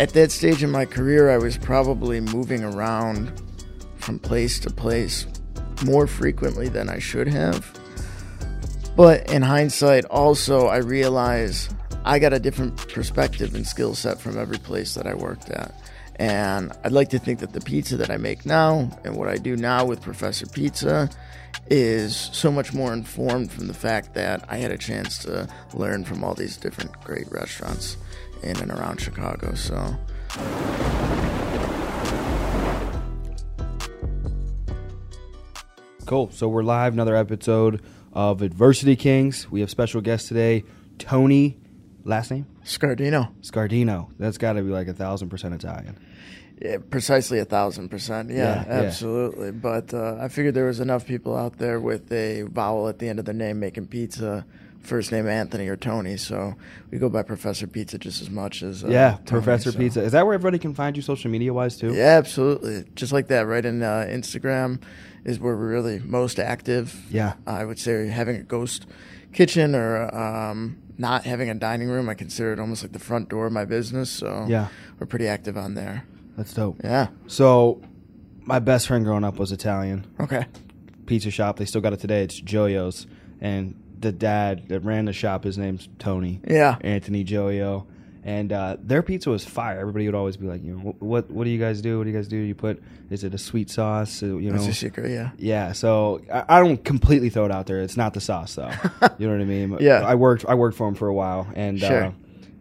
At that stage in my career, I was probably moving around from place to place more frequently than I should have. But in hindsight, also, I realize I got a different perspective and skill set from every place that I worked at. And I'd like to think that the pizza that I make now and what I do now with Professor Pizza is so much more informed from the fact that I had a chance to learn from all these different great restaurants in and around Chicago. So, cool. So we're live, another episode of Adversity Kings. We have special guest today, Tony, last name? Scardino. That's got to be like 1,000% Italian. Yeah, precisely 1,000%. Yeah, absolutely. Yeah. But I figured there was enough people out there with a vowel at the end of their name making pizza, first name Anthony or Tony. So we go by Professor Pizza just as much as Tony, Professor Pizza. Is that where everybody can find you social media wise too? Yeah, absolutely. Just like that, right? In Instagram is where we're really most active. Yeah, I would say having a ghost kitchen or not having a dining room, I consider it almost like the front door of my business. So yeah, we're pretty active on there. That's dope. Yeah. So my best friend growing up was Italian. Okay. Pizza shop. They still got it today. It's Joio's. And the dad that ran the shop, his name's Tony. Yeah. Anthony Joio. And their pizza was fire. Everybody would always be like, you know, what do you guys do? What do you guys do? You put, is it a sweet sauce? You know, it's a secret, yeah. Yeah, so I don't completely throw it out there. It's not the sauce, though. You know what I mean? Yeah. I worked for them for a while, and sure.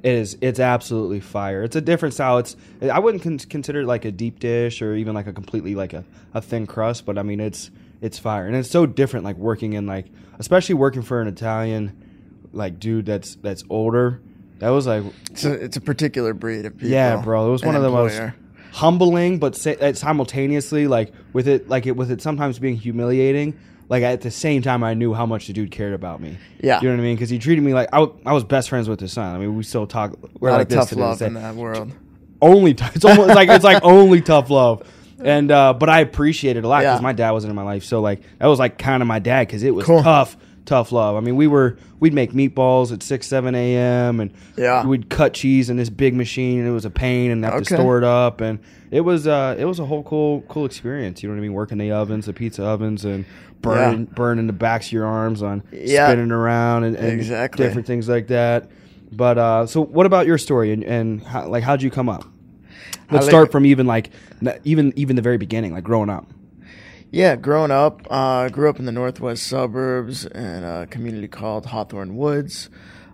It's absolutely fire. It's a different style. I wouldn't consider it like a deep dish or even like a completely like a thin crust, but I mean, it's fire. And it's so different, like working in like, especially working for an Italian like dude that's older. That was like... It's a particular breed of people. Yeah, bro. It was one of the most humbling, but simultaneously, with it sometimes being humiliating, like at the same time I knew how much the dude cared about me. Yeah. You know what I mean? Because he treated me like... I was best friends with his son. I mean, we still talk... We're like this today. A lot of tough love in that world. It's like only tough love. And but I appreciate it a lot because my dad wasn't in my life. So like that was like kind of my dad because it was tough love. I mean, we'd make meatballs at 6, 7 a.m. and we'd cut cheese in this big machine, and it was a pain, and have to store it up, and it was a whole cool experience. You know what I mean? Working the ovens, the pizza ovens, and burning the backs of your arms on spinning around and exactly different things like that. But so what about your story and how, like how'd you come up? Let's start from even the very beginning, like growing up. Yeah, growing up, grew up in the northwest suburbs in a community called Hawthorne Woods.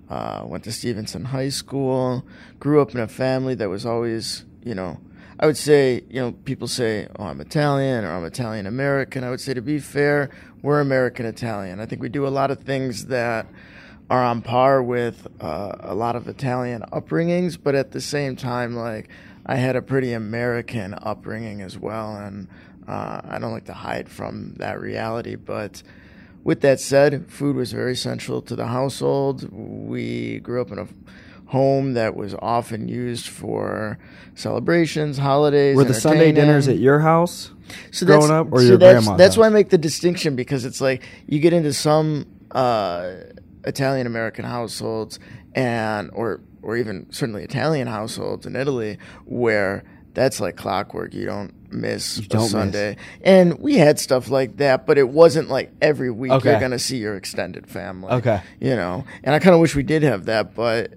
Went to Stevenson High School. Grew up in a family that was always, you know, I would say, you know, people say, oh, I'm Italian or I'm Italian-American. I would say, to be fair, we're American-Italian. I think we do a lot of things that are on par with a lot of Italian upbringings, but at the same time, like, I had a pretty American upbringing as well, and I don't like to hide from that reality. But with that said, food was very central to the household. We grew up in a home that was often used for celebrations, holidays. Were the Sunday dinners at your house growing up or your grandma's house? That's why I make the distinction, because it's like you get into some Italian-American households and or even certainly Italian households in Italy where that's like clockwork. You don't miss a Sunday. And we had stuff like that, but it wasn't like every week you're going to see your extended family. Okay. You know, and I kind of wish we did have that, but,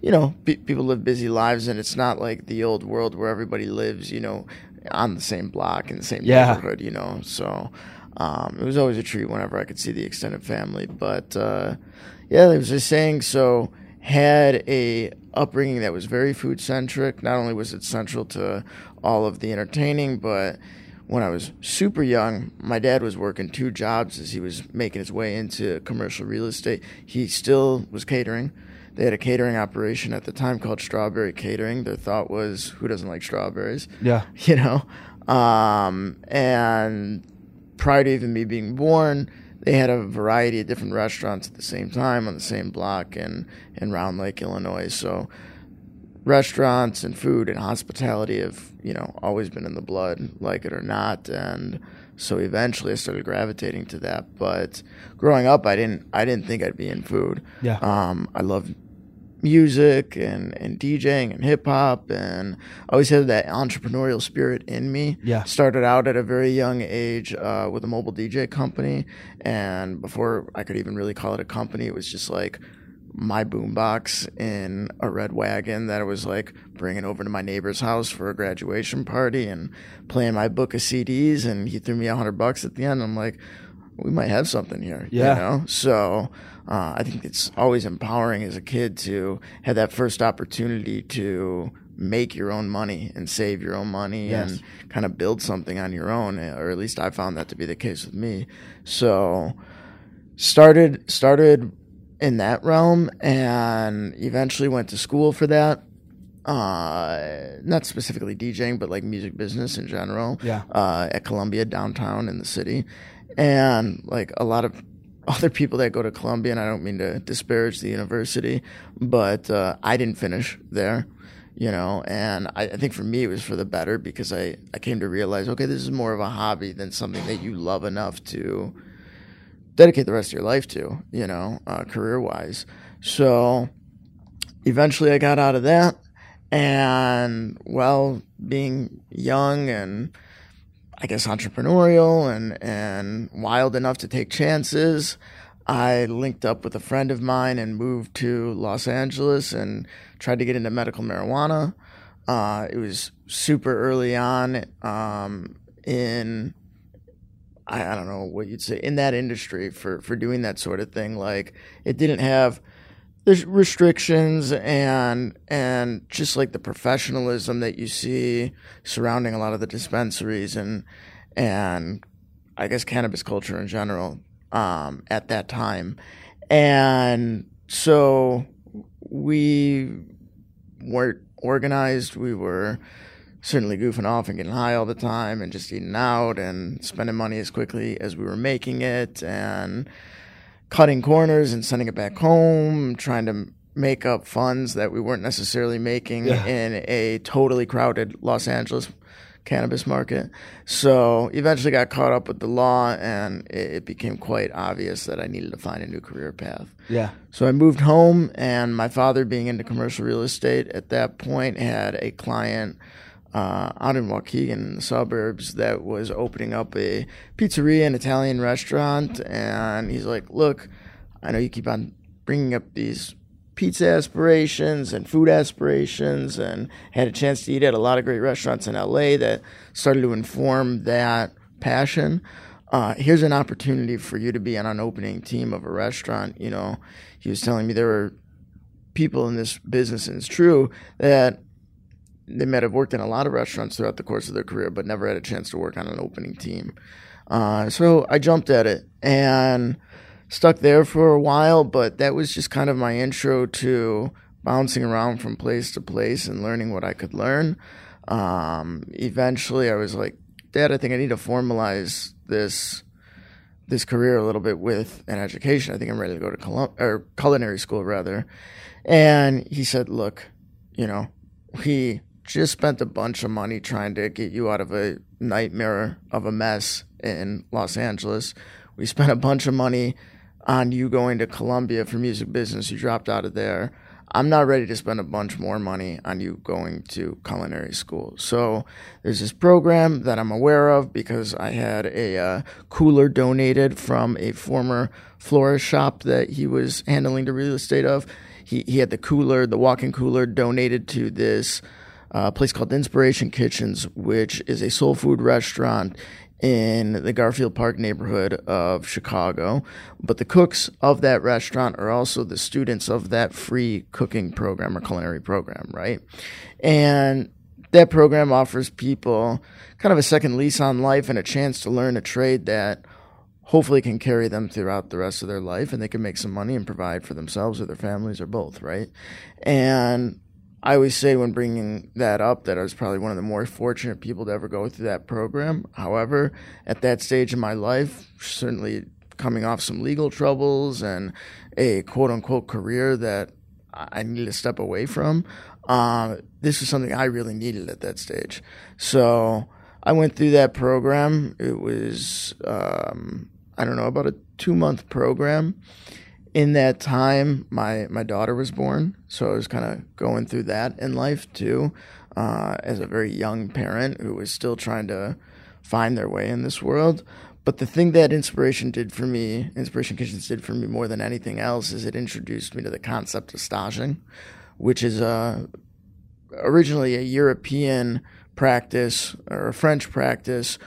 you know, people live busy lives, and it's not like the old world where everybody lives, you know, on the same block in the same neighborhood, you know. So it was always a treat whenever I could see the extended family. But, yeah, there was a saying, so... had a upbringing that was very food-centric. Not only was it central to all of the entertaining, but when I was super young, my dad was working two jobs as he was making his way into commercial real estate. He still was catering. They had a catering operation at the time called Strawberry Catering. Their thought was, who doesn't like strawberries? Yeah. You know? And prior to even me being born... they had a variety of different restaurants at the same time on the same block in Round Lake, Illinois. So restaurants and food and hospitality have, you know, always been in the blood, like it or not. And so eventually I started gravitating to that. But growing up, I didn't think I'd be in food. Yeah. I loved music and DJing and hip hop, and I always had that entrepreneurial spirit in me. Yeah. Started out at a very young age with a mobile DJ company, and before I could even really call it a company, it was just like my boombox in a red wagon that I was like bringing over to my neighbor's house for a graduation party and playing my book of CDs, and he threw me $100 at the end. I'm like, we might have something here, yeah. You know? So I think it's always empowering as a kid to have that first opportunity to make your own money and save your own money, yes. and kind of build something on your own, or at least I found that to be the case with me. So started in that realm, and eventually went to school for that. Not specifically DJing, but like music business in general, yeah. At Columbia downtown in the city. And like a lot of other people that go to Columbia, and I don't mean to disparage the university, but I didn't finish there, you know, and I think for me it was for the better, because I came to realize, okay, this is more of a hobby than something that you love enough to dedicate the rest of your life to, you know, career-wise. So eventually I got out of that, and well, being young and I guess entrepreneurial and wild enough to take chances, I linked up with a friend of mine and moved to Los Angeles and tried to get into medical marijuana. It was super early on in, I don't know what you'd say, in that industry for doing that sort of thing. Like, it didn't have the restrictions and just like the professionalism that you see surrounding a lot of the dispensaries and I guess cannabis culture in general at that time. And so we weren't organized. We were certainly goofing off and getting high all the time and just eating out and spending money as quickly as we were making it, and cutting corners and sending it back home, trying to make up funds that we weren't necessarily making, yeah. in a totally crowded Los Angeles cannabis market. So eventually got caught up with the law, and it became quite obvious that I needed to find a new career path. Yeah. So I moved home, and my father, being into commercial real estate at that point, had a client out in Waukegan in the suburbs that was opening up a pizzeria and Italian restaurant. And he's like, look, I know you keep on bringing up these pizza aspirations and food aspirations, and had a chance to eat at a lot of great restaurants in LA that started to inform that passion. Here's an opportunity for you to be on an opening team of a restaurant. You know, he was telling me there were people in this business, and it's true, that they might have worked in a lot of restaurants throughout the course of their career, but never had a chance to work on an opening team. So I jumped at it and stuck there for a while, but that was just kind of my intro to bouncing around from place to place and learning what I could learn. Eventually I was like, Dad, I think I need to formalize this career a little bit with an education. I think I'm ready to go to culinary school, rather. And he said, look, you know, he just spent a bunch of money trying to get you out of a nightmare of a mess in Los Angeles. We spent a bunch of money on you going to Columbia for music business. You dropped out of there. I'm not ready to spend a bunch more money on you going to culinary school. So there's this program that I'm aware of because I had a cooler donated from a former florist shop that he was handling the real estate of. He had the cooler, the walk-in cooler, donated to this place called Inspiration Kitchens, which is a soul food restaurant in the Garfield Park neighborhood of Chicago. But the cooks of that restaurant are also the students of that free cooking program or culinary program, right? And that program offers people kind of a second lease on life and a chance to learn a trade that hopefully can carry them throughout the rest of their life, and they can make some money and provide for themselves or their families or both, right? And I always say when bringing that up that I was probably one of the more fortunate people to ever go through that program. However, at that stage in my life, certainly coming off some legal troubles and a quote-unquote career that I needed to step away from, this was something I really needed at that stage. So I went through that program. It was about a 2-month program. in that time, my daughter was born, so I was kind of going through that in life too, as a very young parent who was still trying to find their way in this world. But the thing that Inspiration Kitchens did for me more than anything else is it introduced me to the concept of staging, which is originally a European practice or a French practice,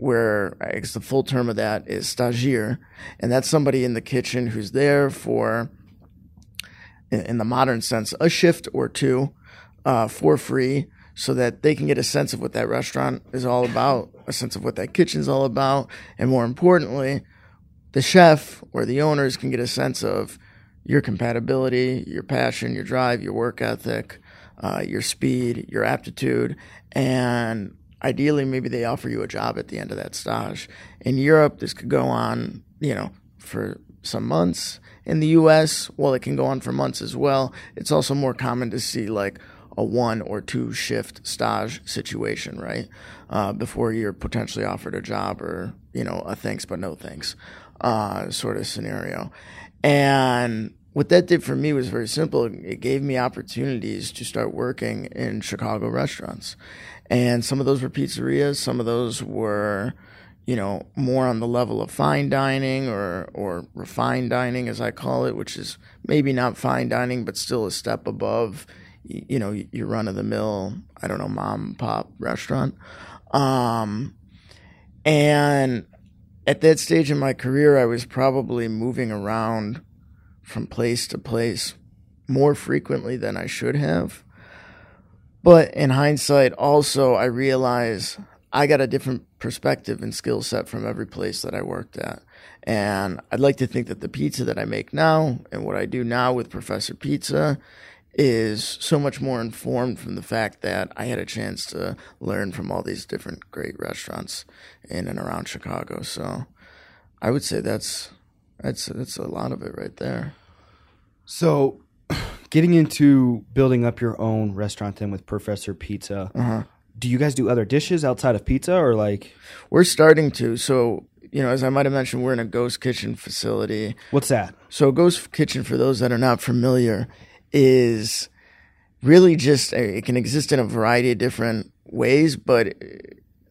where I guess the full term of that is stagiaire. And that's somebody in the kitchen who's there for, in the modern sense, a shift or two for free, so that they can get a sense of what that restaurant is all about, a sense of what that kitchen's all about. And more importantly, the chef or the owners can get a sense of your compatibility, your passion, your drive, your work ethic, your speed, your aptitude, and ideally, maybe they offer you a job at the end of that stage. In Europe, this could go on, for some months. In the U.S., well, it can go on for months as well. It's also more common to see like a 1 or 2 shift stage situation, right? Before you're potentially offered a job or, a thanks but no thanks sort of scenario. And what that did for me was very simple. It gave me opportunities to start working in Chicago restaurants. And some of those were pizzerias. Some of those were, more on the level of fine dining or refined dining, as I call it, which is maybe not fine dining, but still a step above, your run-of-the-mill, mom and pop restaurant. And at that stage in my career, I was probably moving around from place to place more frequently than I should have. But in hindsight, also, I realize I got a different perspective and skill set from every place that I worked at. And I'd like to think that the pizza that I make now and what I do now with Professor Pizza is so much more informed from the fact that I had a chance to learn from all these different great restaurants in and around Chicago. So I would say that's a lot of it right there. So getting into building up your own restaurant then with Professor Pizza, do you guys do other dishes outside of pizza or like? We're starting to. So, as I might have mentioned, we're in a ghost kitchen facility. What's that? So a ghost kitchen, for those that are not familiar, is really just, it can exist in a variety of different ways, but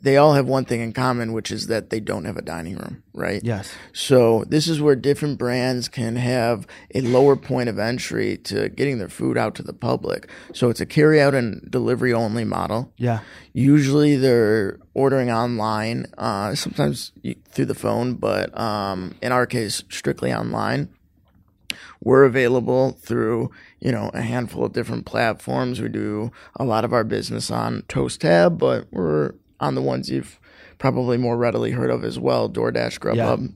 they all have one thing in common, which is that they don't have a dining room, right? Yes. So this is where different brands can have a lower point of entry to getting their food out to the public. So it's a carry out and delivery only model. Yeah. Usually they're ordering online, sometimes through the phone, but in our case, strictly online. We're available through, a handful of different platforms. We do a lot of our business on Toast Tab, but we're on the ones you've probably more readily heard of as well, DoorDash, Grubhub. Yeah.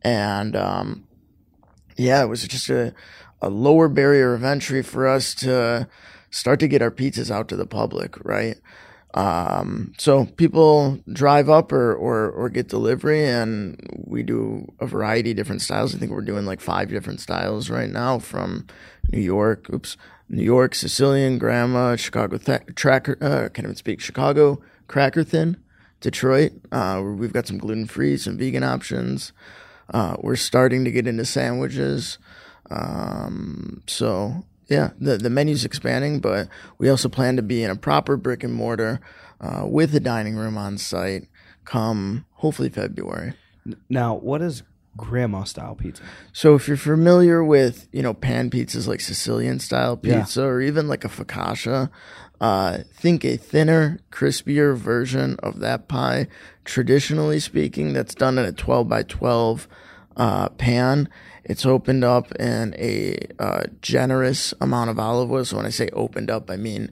And, it was just a lower barrier of entry for us to start to get our pizzas out to the public, right? So people drive up or get delivery, and we do a variety of different styles. I think we're doing like 5 different styles right now, from New York, Sicilian, Grandma, Chicago, Chicago, Cracker Thin, Detroit. We've got some gluten-free, some vegan options. We're starting to get into sandwiches. The menu's expanding, but we also plan to be in a proper brick and mortar with a dining room on site come hopefully February. Now, what is grandma style pizza? So if you're familiar with, pan pizzas like Sicilian style pizza or even like a focaccia, think a thinner, crispier version of that pie. Traditionally speaking, that's done in a 12 by 12 pan. It's opened up in a generous amount of olive oil. So when I say opened up, I mean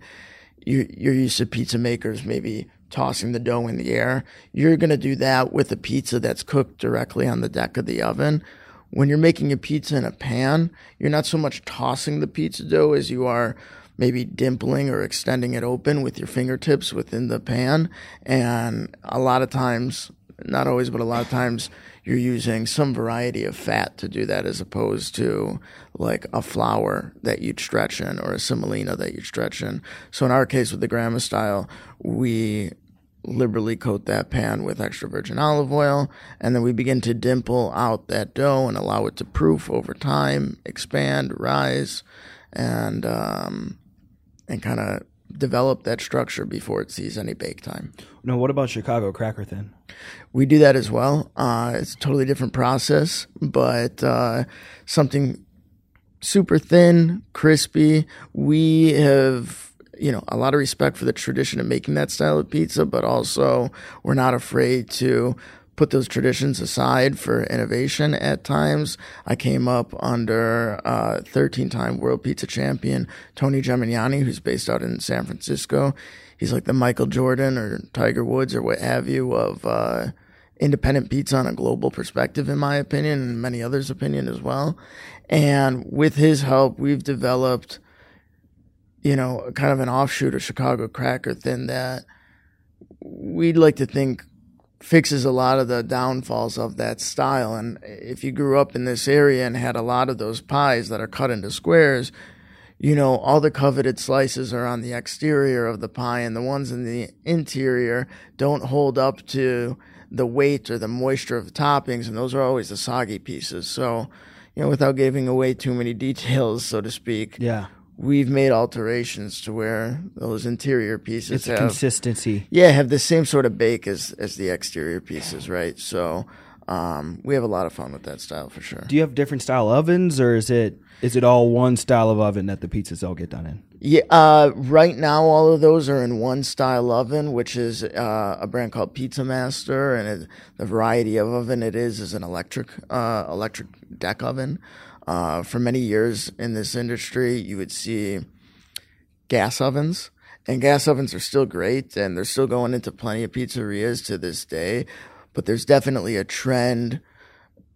you're used to pizza makers maybe tossing the dough in the air. You're going to do that with a pizza that's cooked directly on the deck of the oven. When you're making a pizza in a pan, you're not so much tossing the pizza dough as you are maybe dimpling or extending it open with your fingertips within the pan. And a lot of times, not always, but a lot of times, you're using some variety of fat to do that as opposed to like a flour that you'd stretch in or a semolina that you'd stretch in. So in our case with the grandma style, we liberally coat that pan with extra virgin olive oil, and then we begin to dimple out that dough and allow it to proof over time, expand, rise, and kind of develop that structure before it sees any bake time. Now, what about Chicago cracker thin? We do that as well. It's a totally different process, but something super thin, crispy. We have, you know, a lot of respect for the tradition of making that style of pizza, but also we're not afraid to put those traditions aside for innovation at times. I came up under 13-time world pizza champion Tony Gemignani, who's based out in San Francisco. He's like the Michael Jordan or Tiger Woods or what have you of independent pizza on a global perspective, in my opinion, and many others' opinion as well. And with his help, we've developed, you know, kind of an offshoot of Chicago cracker thin that we'd like to think fixes a lot of the downfalls of that style. And if you grew up in this area and had a lot of those pies that are cut into squares, you know, all the coveted slices are on the exterior of the pie, and the ones in the interior don't hold up to the weight or the moisture of the toppings, and those are always the soggy pieces. So, you know, without giving away too many details, so to speak, yeah, we've made alterations to where those interior pieces have consistency. Yeah, have the same sort of bake as the exterior pieces, right? So we have a lot of fun with that style for sure. Do you have different style ovens, or is it all one style of oven that the pizzas all get done in? Yeah, right now all of those are in one style oven, which is a brand called Pizza Master, and the variety of oven it is an electric deck oven. For many years in this industry, you would see gas ovens, and gas ovens are still great, and they're still going into plenty of pizzerias to this day, but there's definitely a trend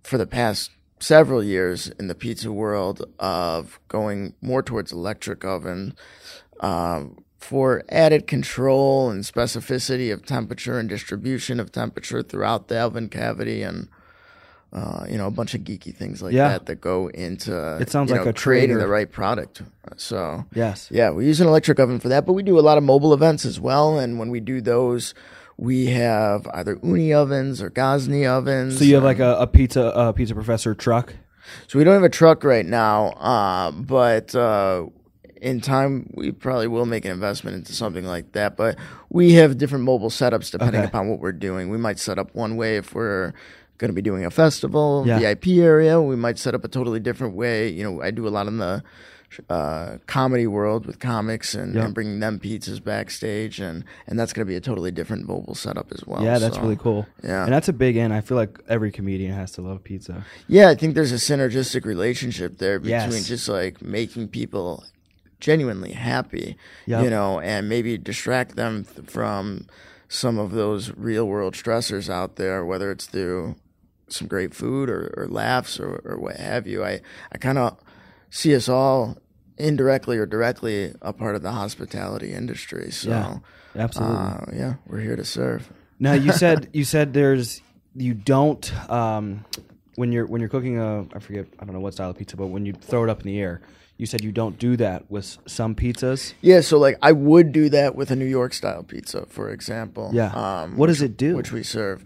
for the past several years in the pizza world of going more towards electric oven for added control and specificity of temperature and distribution of temperature throughout the oven cavity, and you know, a bunch of geeky things like that go into it. Sounds like creating the right product. So yes, yeah, we use an electric oven for that, but we do a lot of mobile events as well. And when we do those, we have either Uni ovens or Gozney ovens. So you have like a pizza professor truck. So we don't have a truck right now, but in time we probably will make an investment into something like that. But we have different mobile setups depending upon what we're doing. We might set up one way if we're going to be doing a festival, VIP area. We might set up a totally different way. You know, I do a lot in the comedy world with comics and bringing them pizzas backstage, and that's going to be a totally different mobile setup as well. Yeah, that's really cool. Yeah, and that's a big end. I feel like every comedian has to love pizza. Yeah, I think there's a synergistic relationship there between just like making people genuinely happy, you know, and maybe distract them from some of those real world stressors out there, whether it's through some great food or laughs or what have you. I kind of see us all indirectly or directly a part of the hospitality industry. So absolutely. We're here to serve. Now you said when you're cooking I don't know what style of pizza, but when you throw it up in the air, you said you don't do that with some pizzas? Yeah, so like I would do that with a New York style pizza, for example. Yeah. What does it do? Which we serve.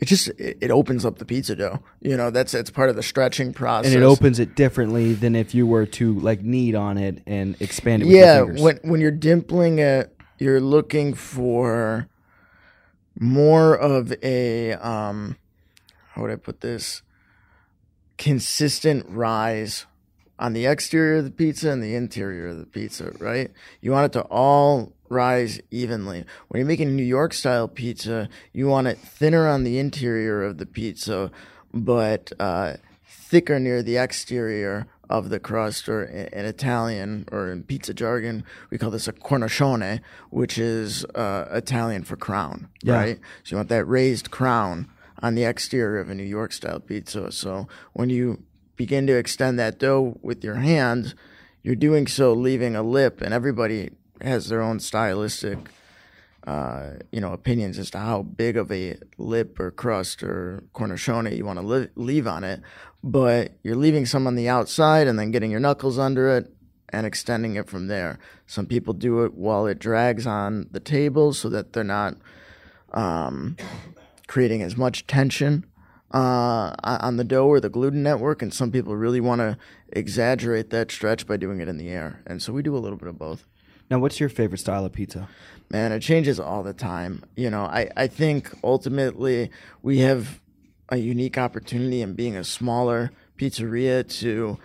It opens up the pizza dough. You know, that's part of the stretching process. And it opens it differently than if you were to like knead on it and expand it with your fingers. Yeah, when you're dimpling it, you're looking for more of a how would I put this? Consistent rise on the exterior of the pizza and the interior of the pizza, right? You want it to all rise evenly. When you're making New York style pizza, you want it thinner on the interior of the pizza, but thicker near the exterior of the crust, or in Italian or in pizza jargon, we call this a cornicione, which is Italian for crown, right? So you want that raised crown on the exterior of a New York style pizza. So when you begin to extend that dough with your hand, you're doing so leaving a lip, and everybody has their own stylistic opinions as to how big of a lip or crust or cornicione you want to leave on it. But you're leaving some on the outside and then getting your knuckles under it, and extending it from there. Some people do it while it drags on the table so that they're not creating as much tension on the dough or the gluten network, and some people really want to exaggerate that stretch by doing it in the air. And so we do a little bit of both. Now, what's your favorite style of pizza? Man, it changes all the time. You know, I think ultimately we have a unique opportunity in being a smaller pizzeria to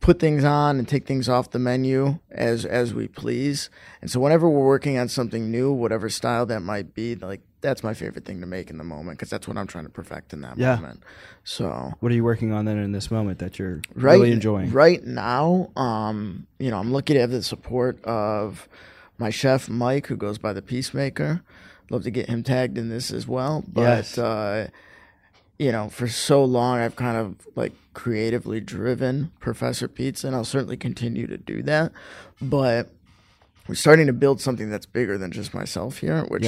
put things on and take things off the menu as we please. And so whenever we're working on something new, whatever style that might be, like, that's my favorite thing to make in the moment, because that's what I'm trying to perfect in that moment. So what are you working on then in this moment that you're really enjoying? Right now, you know, I'm lucky to have the support of my chef, Mike, who goes by the Peacemaker. Love to get him tagged in this as well. But, you know, for so long, I've kind of like creatively driven Professor Pizza, and I'll certainly continue to do that. But we're starting to build something that's bigger than just myself here, which,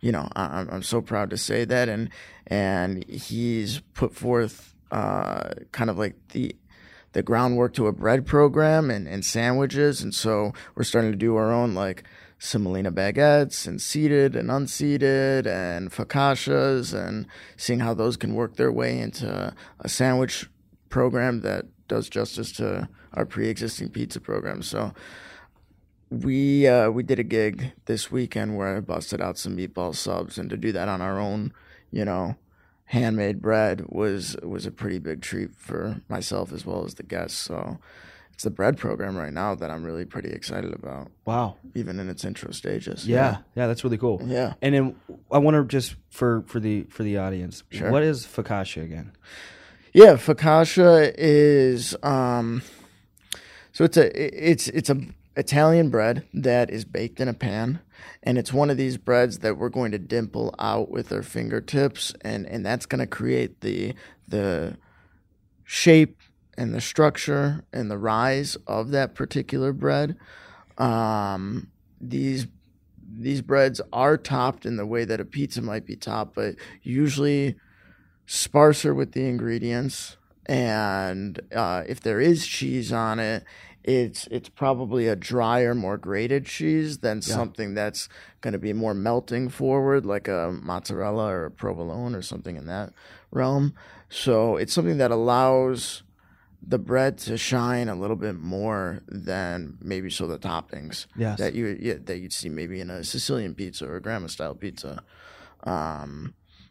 you know, I'm so proud to say that. And he's put forth kind of like the groundwork to a bread program and sandwiches. And so we're starting to do our own like semolina baguettes and seeded and unseeded and focaccias, and seeing how those can work their way into a sandwich program that does justice to our pre-existing pizza program. So we did a gig this weekend where I busted out some meatball subs, and to do that on our own, you know, handmade bread was a pretty big treat for myself as well as the guests. So it's the bread program right now that I'm really pretty excited about. Wow. Even in its intro stages. Yeah, that's really cool. Yeah. And then I want to just for the audience, what is focaccia again? Yeah, focaccia is so it's a Italian bread that is baked in a pan, and it's one of these breads that we're going to dimple out with our fingertips, and that's going to create the shape and the structure and the rise of that particular bread. These breads are topped in the way that a pizza might be topped, but usually sparser with the ingredients, and if there is cheese on it, it's probably a drier, more grated cheese than something that's going to be more melting forward, like a mozzarella or a provolone or something in that realm. So it's something that allows the bread to shine a little bit more than maybe the toppings that you'd see maybe in a Sicilian pizza or a grandma-style pizza.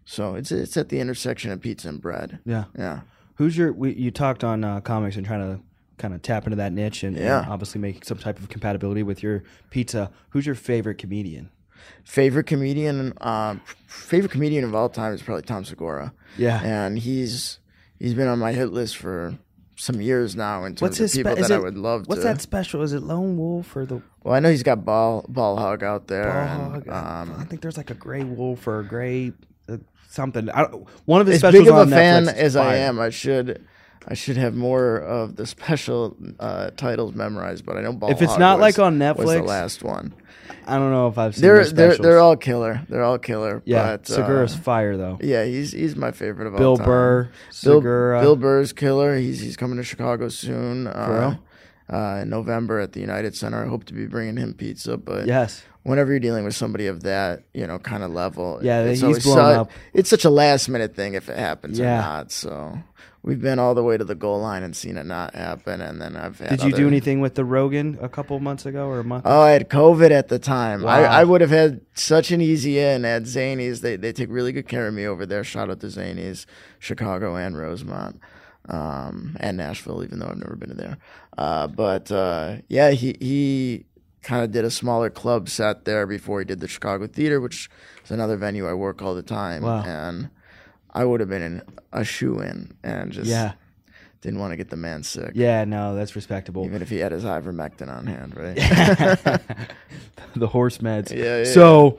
So it's at the intersection of pizza and bread. Yeah. Who's your? You talked on comics and trying to kind of tap into that niche and obviously making some type of compatibility with your pizza. Who's your favorite comedian? Favorite comedian of all time is probably Tom Segura. Yeah, and he's been on my hit list for some years now in terms of people that I would love to. What's that special? Is it Lone Wolf or the? Well, I know he's got Ball Hog out there. Ball Hog. I think there's like a Gray Wolf or a Gray something. One of his specials on Netflix. As big of a fan as I am, I should have more of the special titles memorized, but I know Ball Hog like on Netflix, was the last one. I don't know if I've seen their specials. They're all killer. Yeah, but, Segura's fire, though. Yeah, he's my favorite of all time. Bill Burr, Segura. Bill Burr's killer. He's coming to Chicago soon. In November at the United Center. I hope to be bringing him pizza, but whenever you're dealing with somebody of that, you know, kind of level, he's blown up. It's such a last minute thing if it happens or not. So we've been all the way to the goal line and seen it not happen, and then I've had. Did you do anything with the Rogan a couple months ago or a month? Oh, I had COVID at the time. Wow. I would have had such an easy in at Zanies. They take really good care of me over there. Shout out to Zanies, Chicago and Rosemont. And Nashville, even though I've never been to there. He kind of did a smaller club set there before he did the Chicago Theater, which is another venue I work all the time. Wow. And I would have been a shoo-in and just didn't want to get the man sick. Yeah, no, that's respectable. Even if he had his ivermectin on hand, right? The horse meds. Yeah. So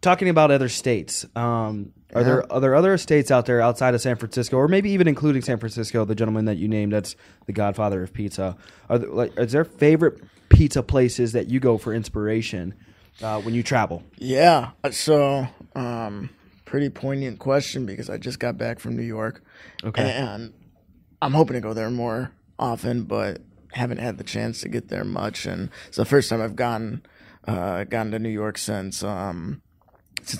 talking about other states, are there other states out there outside of San Francisco, or maybe even including San Francisco, the gentleman that you named, that's the godfather of pizza? Is there favorite pizza places that you go for inspiration when you travel? Yeah, so pretty poignant question because I just got back from New York, and I'm hoping to go there more often, but haven't had the chance to get there much, and it's the first time I've gone to New York since the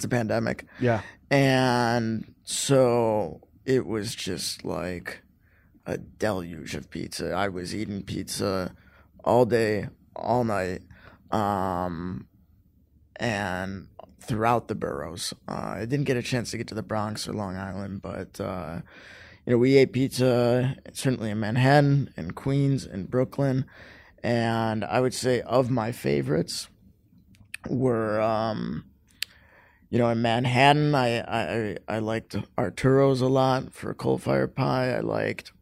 pandemic. Yeah. And so it was just like a deluge of pizza. I was eating pizza all day, all night, and throughout the boroughs. I didn't get a chance to get to the Bronx or Long Island, but you know, we ate pizza certainly in Manhattan and Queens and Brooklyn. And I would say of my favorites were, you know, in Manhattan, I liked Arturo's a lot for coal fired pie. I liked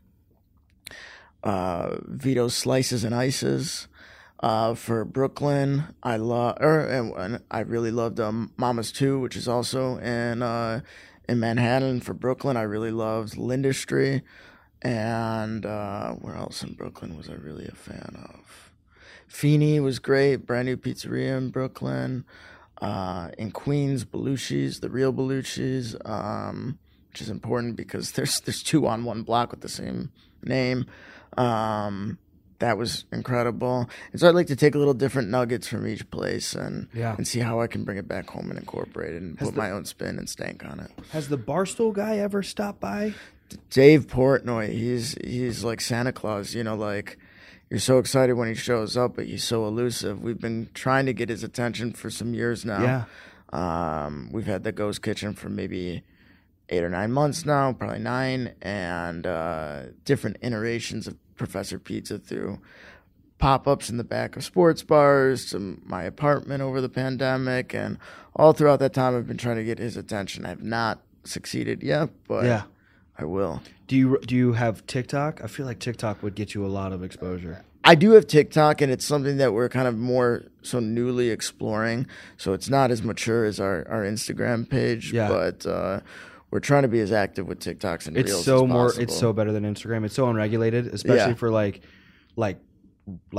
Vito's Slices and Ices for Brooklyn. I really loved Mama's Too, which is also in Manhattan. For Brooklyn, I really loved Lindustry. And where else in Brooklyn was I really a fan of? Feeney was great, brand new pizzeria in Brooklyn. In Queens, Belushi's, the real Belushi's, which is important because there's two on one block with the same name. That was incredible. And so I'd like to take a little different nuggets from each place and see how I can bring it back home and incorporate it and put my own spin and stank on it. Has the Barstool guy ever stopped by? Dave Portnoy, he's like Santa Claus, you know, like you're so excited when he shows up, but he's so elusive. We've been trying to get his attention for some years now. Yeah. We've had the Ghost Kitchen for maybe 8 or 9 months now, probably 9, and different iterations of Professor Pizza through pop-ups in the back of sports bars to my apartment over the pandemic, and all throughout that time I've been trying to get his attention. I've not succeeded yet, but yeah, I will. Do you have TikTok? I feel like TikTok would get you a lot of exposure. I do have TikTok, and it's something that we're kind of more so newly exploring, so it's not as mature as our Instagram page, but we're trying to be as active with TikToks and Reels as possible. It's so better than Instagram. It's so unregulated, especially for like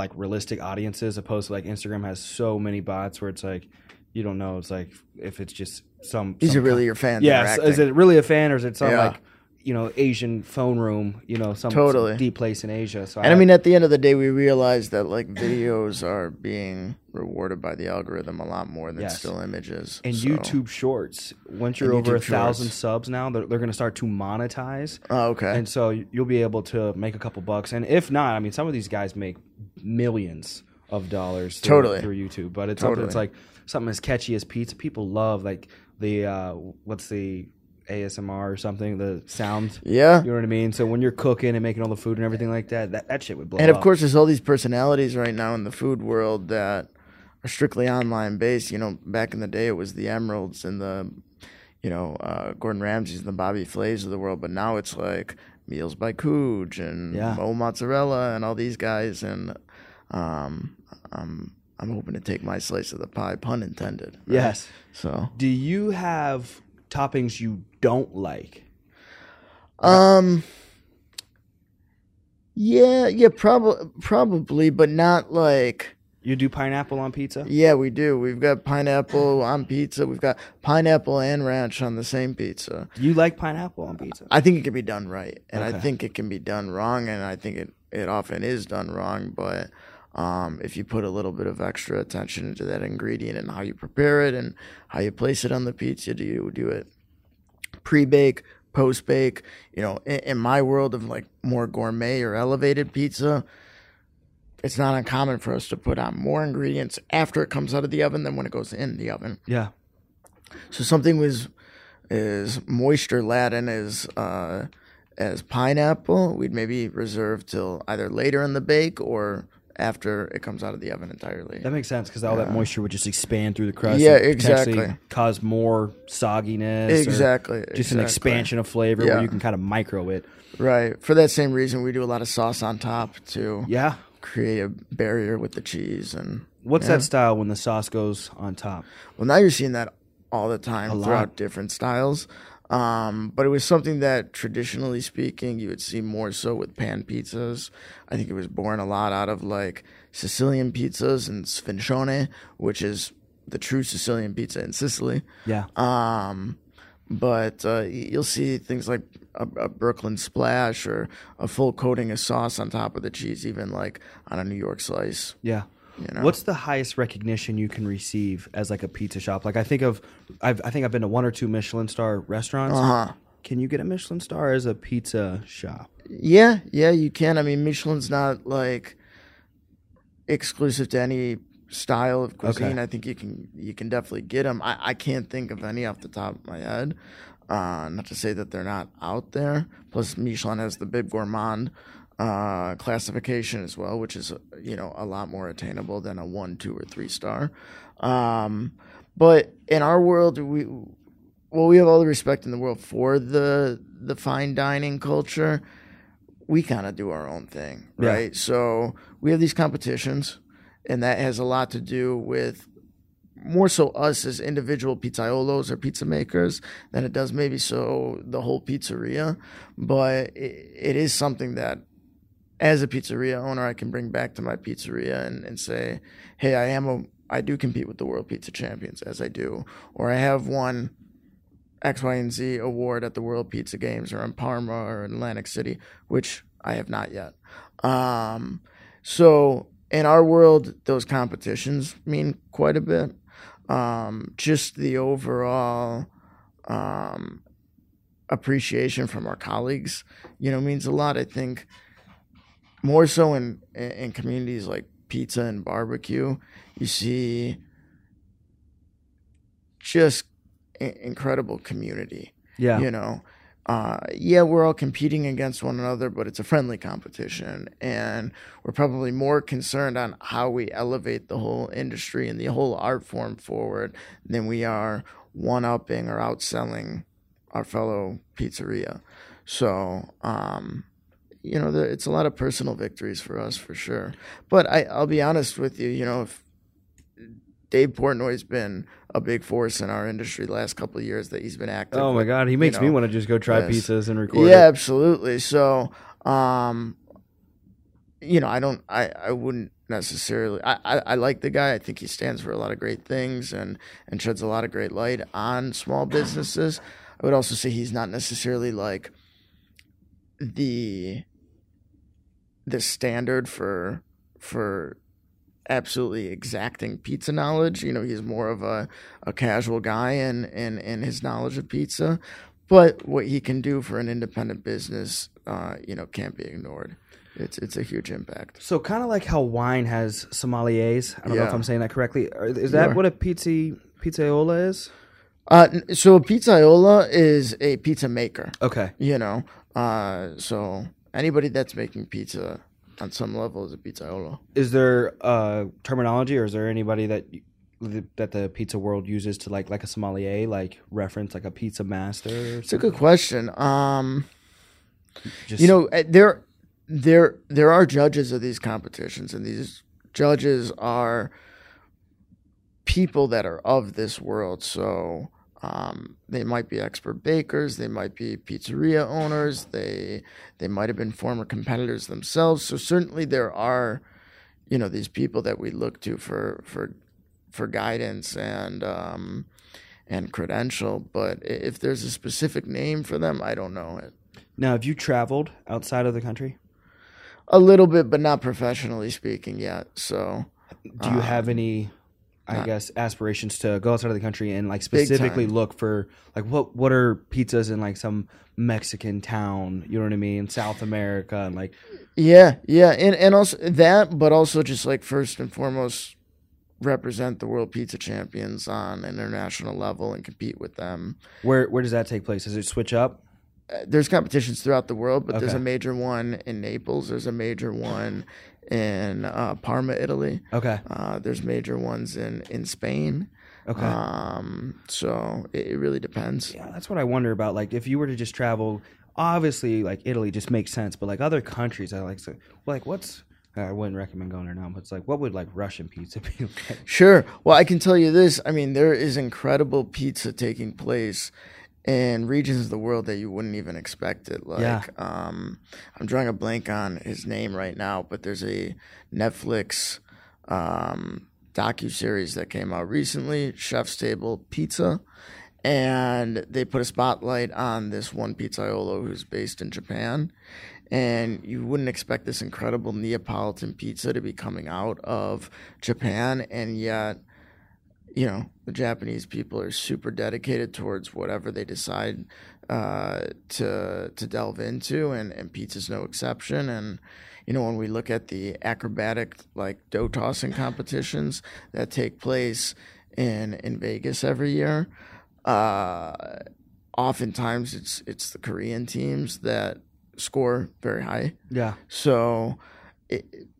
realistic audiences, opposed to like Instagram has so many bots where it's like you don't know. It's like if it's just some. Is it really your fan? Yeah. Is it really a fan, or is it some like, you know, Asian phone room, you know, some deep place in Asia. So I mean, at the end of the day, we realize that like videos are being rewarded by the algorithm a lot more than still images. And YouTube Shorts, once you're over 1,000 subs now, they're going to start to monetize. Oh, okay. And so you'll be able to make a couple bucks. And if not, I mean, some of these guys make millions of dollars through YouTube. But it's something that's like something as catchy as pizza. People love like the, what's the ASMR or something, the sound. Yeah. You know what I mean? So when you're cooking and making all the food and everything like that, that shit would blow up. And of course, there's all these personalities right now in the food world that are strictly online based. You know, back in the day, it was the Emeralds and the, you know, Gordon Ramsays and the Bobby Flay's of the world. But now it's like Meals by Cooge and Mo Mozzarella and all these guys. And I'm hoping to take my slice of the pie, pun intended. Right? Yes. So do you have toppings you don't like? Probably, but not like. You do pineapple on pizza? Yeah, we do. We've got pineapple on pizza. We've got pineapple and ranch on the same pizza. You like pineapple on pizza? I think it can be done right, and I think it can be done wrong, and I think it often is done wrong, but if you put a little bit of extra attention into that ingredient and how you prepare it and how you place it on the pizza, do you do it pre-bake, post-bake? You know, in my world of like more gourmet or elevated pizza, it's not uncommon for us to put on more ingredients after it comes out of the oven than when it goes in the oven. Yeah. So something is moisture laden as pineapple, we'd maybe reserve till either later in the bake or after it comes out of the oven entirely. That makes sense, because all that moisture would just expand through the crust. Yeah, exactly. Cause more sogginess. Exactly. Just an expansion of flavor where you can kind of micro it. Right. For that same reason, we do a lot of sauce on top to create a barrier with the cheese. And what's that style when the sauce goes on top? Well, now you're seeing that all the time throughout different styles. But it was something that, traditionally speaking, you would see more so with pan pizzas. I think it was born a lot out of like Sicilian pizzas and sfincione, which is the true Sicilian pizza in Sicily. Yeah. But you'll see things like a Brooklyn splash or a full coating of sauce on top of the cheese, even like on a New York slice. Yeah. You know? What's the highest recognition you can receive as like a pizza shop? Like I think I've been to one or two Michelin star restaurants. Uh-huh. Can you get a Michelin star as a pizza shop? Yeah, you can. I mean, Michelin's not like exclusive to any style of cuisine. Okay. I think you can definitely get them. I can't think of any off the top of my head. Not to say that they're not out there. Plus, Michelin has the Bib Gourmand classification as well, which is, you know, a lot more attainable than a 1, 2, or 3 star. But in our world, we have all the respect in the world for the fine dining culture. We kind of do our own thing, right? Yeah. So we have these competitions. And that has a lot to do with more so us as individual pizzaiolos or pizza makers than it does maybe so the whole pizzeria. But it is something that as a pizzeria owner, I can bring back to my pizzeria and say, hey, I do compete with the World Pizza Champions as I do. Or I have won X, Y, and Z award at the World Pizza Games or in Parma or in Atlantic City, which I have not yet. So... in our world, those competitions mean quite a bit. Just the overall appreciation from our colleagues, you know, means a lot. I think more so in communities like pizza and barbecue, you see just incredible community. Yeah, you know. We're all competing against one another, but it's a friendly competition, and we're probably more concerned on how we elevate the whole industry and the whole art form forward than we are one-upping or outselling our fellow pizzeria. So, you know, it's a lot of personal victories for us for sure. But I'll be honest with you, you know, if Dave Portnoy's been a big force in our industry the last couple of years that he's been active. Oh, my God. He makes me want to just go try pizzas and record it. Yeah, absolutely. So, you know, I wouldn't necessarily – I like the guy. I think he stands for a lot of great things and sheds a lot of great light on small businesses. I would also say he's not necessarily like the standard for – absolutely exacting pizza knowledge. You know, he's more of a casual guy in his knowledge of pizza, but what he can do for an independent business, you know, can't be ignored. It's a huge impact. So kind of like how wine has sommeliers. I don't know if I'm saying that correctly. Is that what a pizzaiola is? So a pizzaiola is a pizza maker. Okay. You know, so anybody that's making pizza on some level is a pizzaiolo. Is there terminology, or is there anybody that the pizza world uses to like a sommelier, like reference like a pizza master? It's a good question. You know, there are judges of these competitions, and these judges are people that are of this world. So they might be expert bakers, they might be pizzeria owners, they might have been former competitors themselves. So certainly there are, you know, these people that we look to for guidance and credential. But if there's a specific name for them, I don't know it. Now, have you traveled outside of the country? A little bit, but not professionally speaking yet. So, do you have any? I guess aspirations to go outside of the country and like specifically look for like what are pizzas in like some Mexican town, you know what I mean, South America and like and also that, but also just like first and foremost represent the World Pizza Champions on an international level and compete with them. Where does that take place? Does it switch up? There's competitions throughout the world, but there's a major one in Naples. There's a major one in Parma, Italy. Okay. There's major ones in Spain. Okay. So it really depends. Yeah, that's what I wonder about. Like, if you were to just travel, obviously, like Italy just makes sense, but like other countries, I like to what's. I wouldn't recommend going there now, but it's like, what would like Russian pizza be like? Sure. Well, I can tell you this. I mean, there is incredible pizza taking place in regions of the world that you wouldn't even expect it. Like, I'm drawing a blank on his name right now, but there's a Netflix docuseries that came out recently, Chef's Table Pizza, And they put a spotlight on this one pizzaiolo who's based in Japan. And you wouldn't expect this incredible Neapolitan pizza to be coming out of Japan. And yet, you know, the Japanese people are super dedicated towards whatever they decide to delve into. And pizza's no exception. And, you know, when we look at the acrobatic, like, dough tossing competitions that take place in Vegas every year, oftentimes it's the Korean teams that score very high. Yeah. So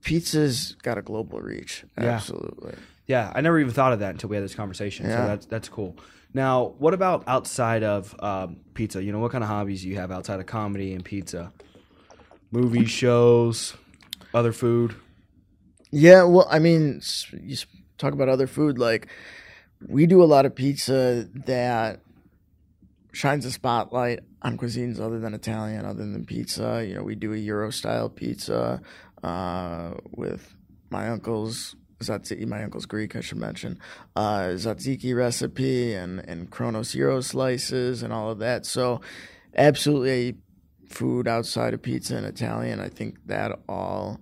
pizza's got a global reach. Absolutely. Yeah. I never even thought of that until we had this conversation. Yeah. So that's cool. Now, what about outside of pizza? You know, what kind of hobbies do you have outside of comedy and pizza? Movies, shows, other food? Yeah. Well, I mean, you talk about other food, like, we do a lot of pizza that shines a spotlight on cuisines other than Italian, other than pizza. You know, we do a Euro-style pizza with my uncle's tzatziki. My uncle's Greek, I should mention. Tzatziki recipe and Kronos Euro slices and all of that. So absolutely, I eat food outside of pizza and Italian. I think that all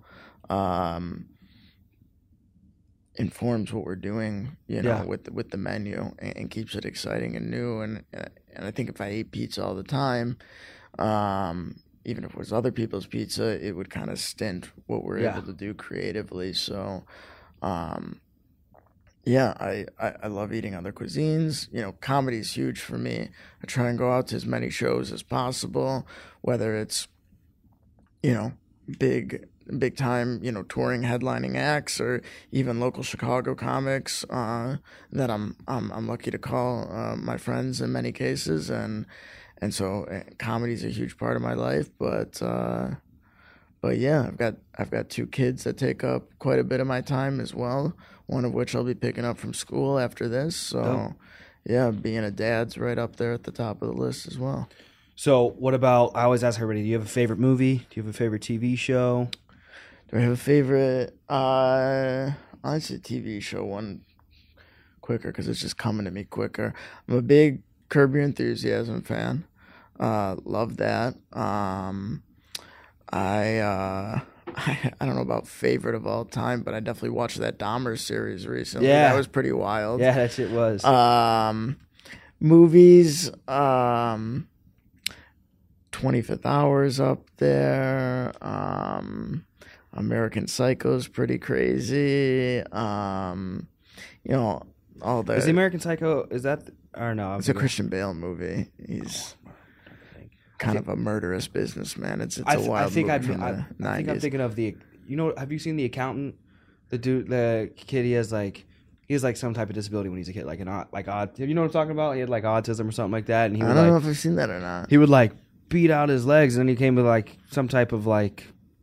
informs what we're doing, you know, with the menu, and keeps it exciting and new. And I think if I ate pizza all the time, even if it was other people's pizza, it would kind of stint what we're able to do creatively. So, I love eating other cuisines. You know, comedy is huge for me. I try and go out to as many shows as possible, whether it's, you know, big time, you know, touring, headlining acts, or even local Chicago comics that I'm lucky to call my friends in many cases, and so comedy is a huge part of my life. But yeah, I've got two kids that take up quite a bit of my time as well. One of which I'll be picking up from school after this. So yeah, being a dad's right up there at the top of the list as well. So what about? I always ask everybody, do you have a favorite movie? Do you have a favorite TV show? Do I have a favorite? I'd say TV show one quicker because it's just coming to me quicker. I'm a big Curb Your Enthusiasm fan. Love that. I don't know about favorite of all time, but I definitely watched that Dahmer series recently. Yeah. That was pretty wild. Yeah, that shit was. Movies. 25th Hour's up there. American Psycho's pretty crazy. You know, all the... Is the American Psycho, is that... Or no, it's a Christian Bale movie. He's kind of a murderous businessman. It's a wild movie from the 90s. I think I'm thinking of the... You know, have you seen The Accountant? The dude, the kid, he has some type of disability when he's a kid, you know what I'm talking about? He had like autism or something like that. And he I don't know if I've seen that or not. He would beat out his legs, and then he came with some type of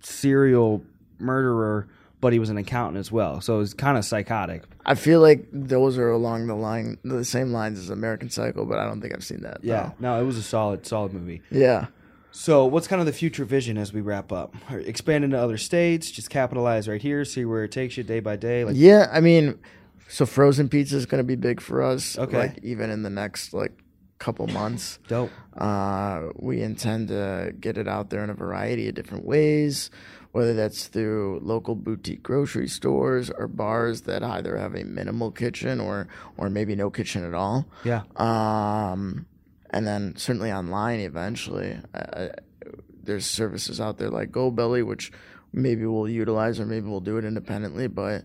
serial murderer, but he was an accountant as well, so it was kind of psychotic. I feel like those are along the same lines as American Psycho, but I don't think I've seen that. Yeah, no, it was a solid movie. Yeah. So what's kind of the future vision as we wrap up? Expand into other states, just capitalize right here, see where it takes you day by day. So frozen pizza is going to be big for us. Okay. Even in the next couple months. Dope. We intend to get it out there in a variety of different ways, whether that's through local boutique grocery stores or bars that either have a minimal kitchen or maybe no kitchen at all. Yeah. And then certainly online eventually. There's services out there like Gold Belly, which maybe we'll utilize or maybe we'll do it independently, but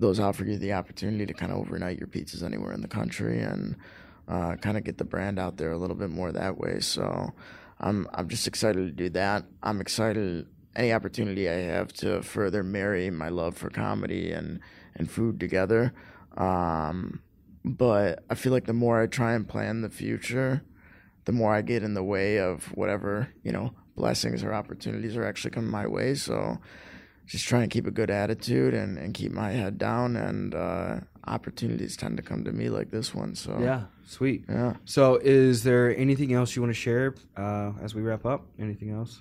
those offer you the opportunity to kind of overnight your pizzas anywhere in the country and kind of get the brand out there a little bit more that way. So I'm just excited to do that. I'm excited any opportunity I have to further marry my love for comedy and food together. But I feel like the more I try and plan the future, the more I get in the way of whatever, you know, blessings or opportunities are actually coming my way. So just try and keep a good attitude and keep my head down, and opportunities tend to come to me like this one. So yeah, sweet. Yeah. So is there anything else you want to share as we wrap up? Anything else?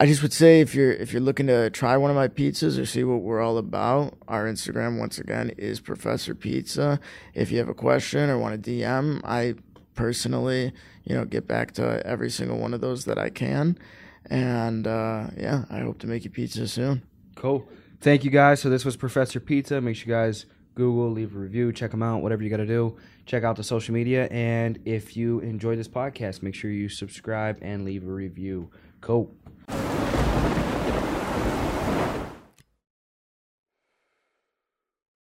I just would say if you're looking to try one of my pizzas or see what we're all about, our Instagram once again is Professor Pizza. If you have a question or want to DM, I personally, you know, get back to every single one of those that I can. And yeah, I hope to make you pizza soon. Cool. Thank you guys. So this was Professor Pizza. Make sure you guys Google, leave a review, check them out, whatever you got to do. Check out the social media. And if you enjoy this podcast, make sure you subscribe and leave a review. Cool.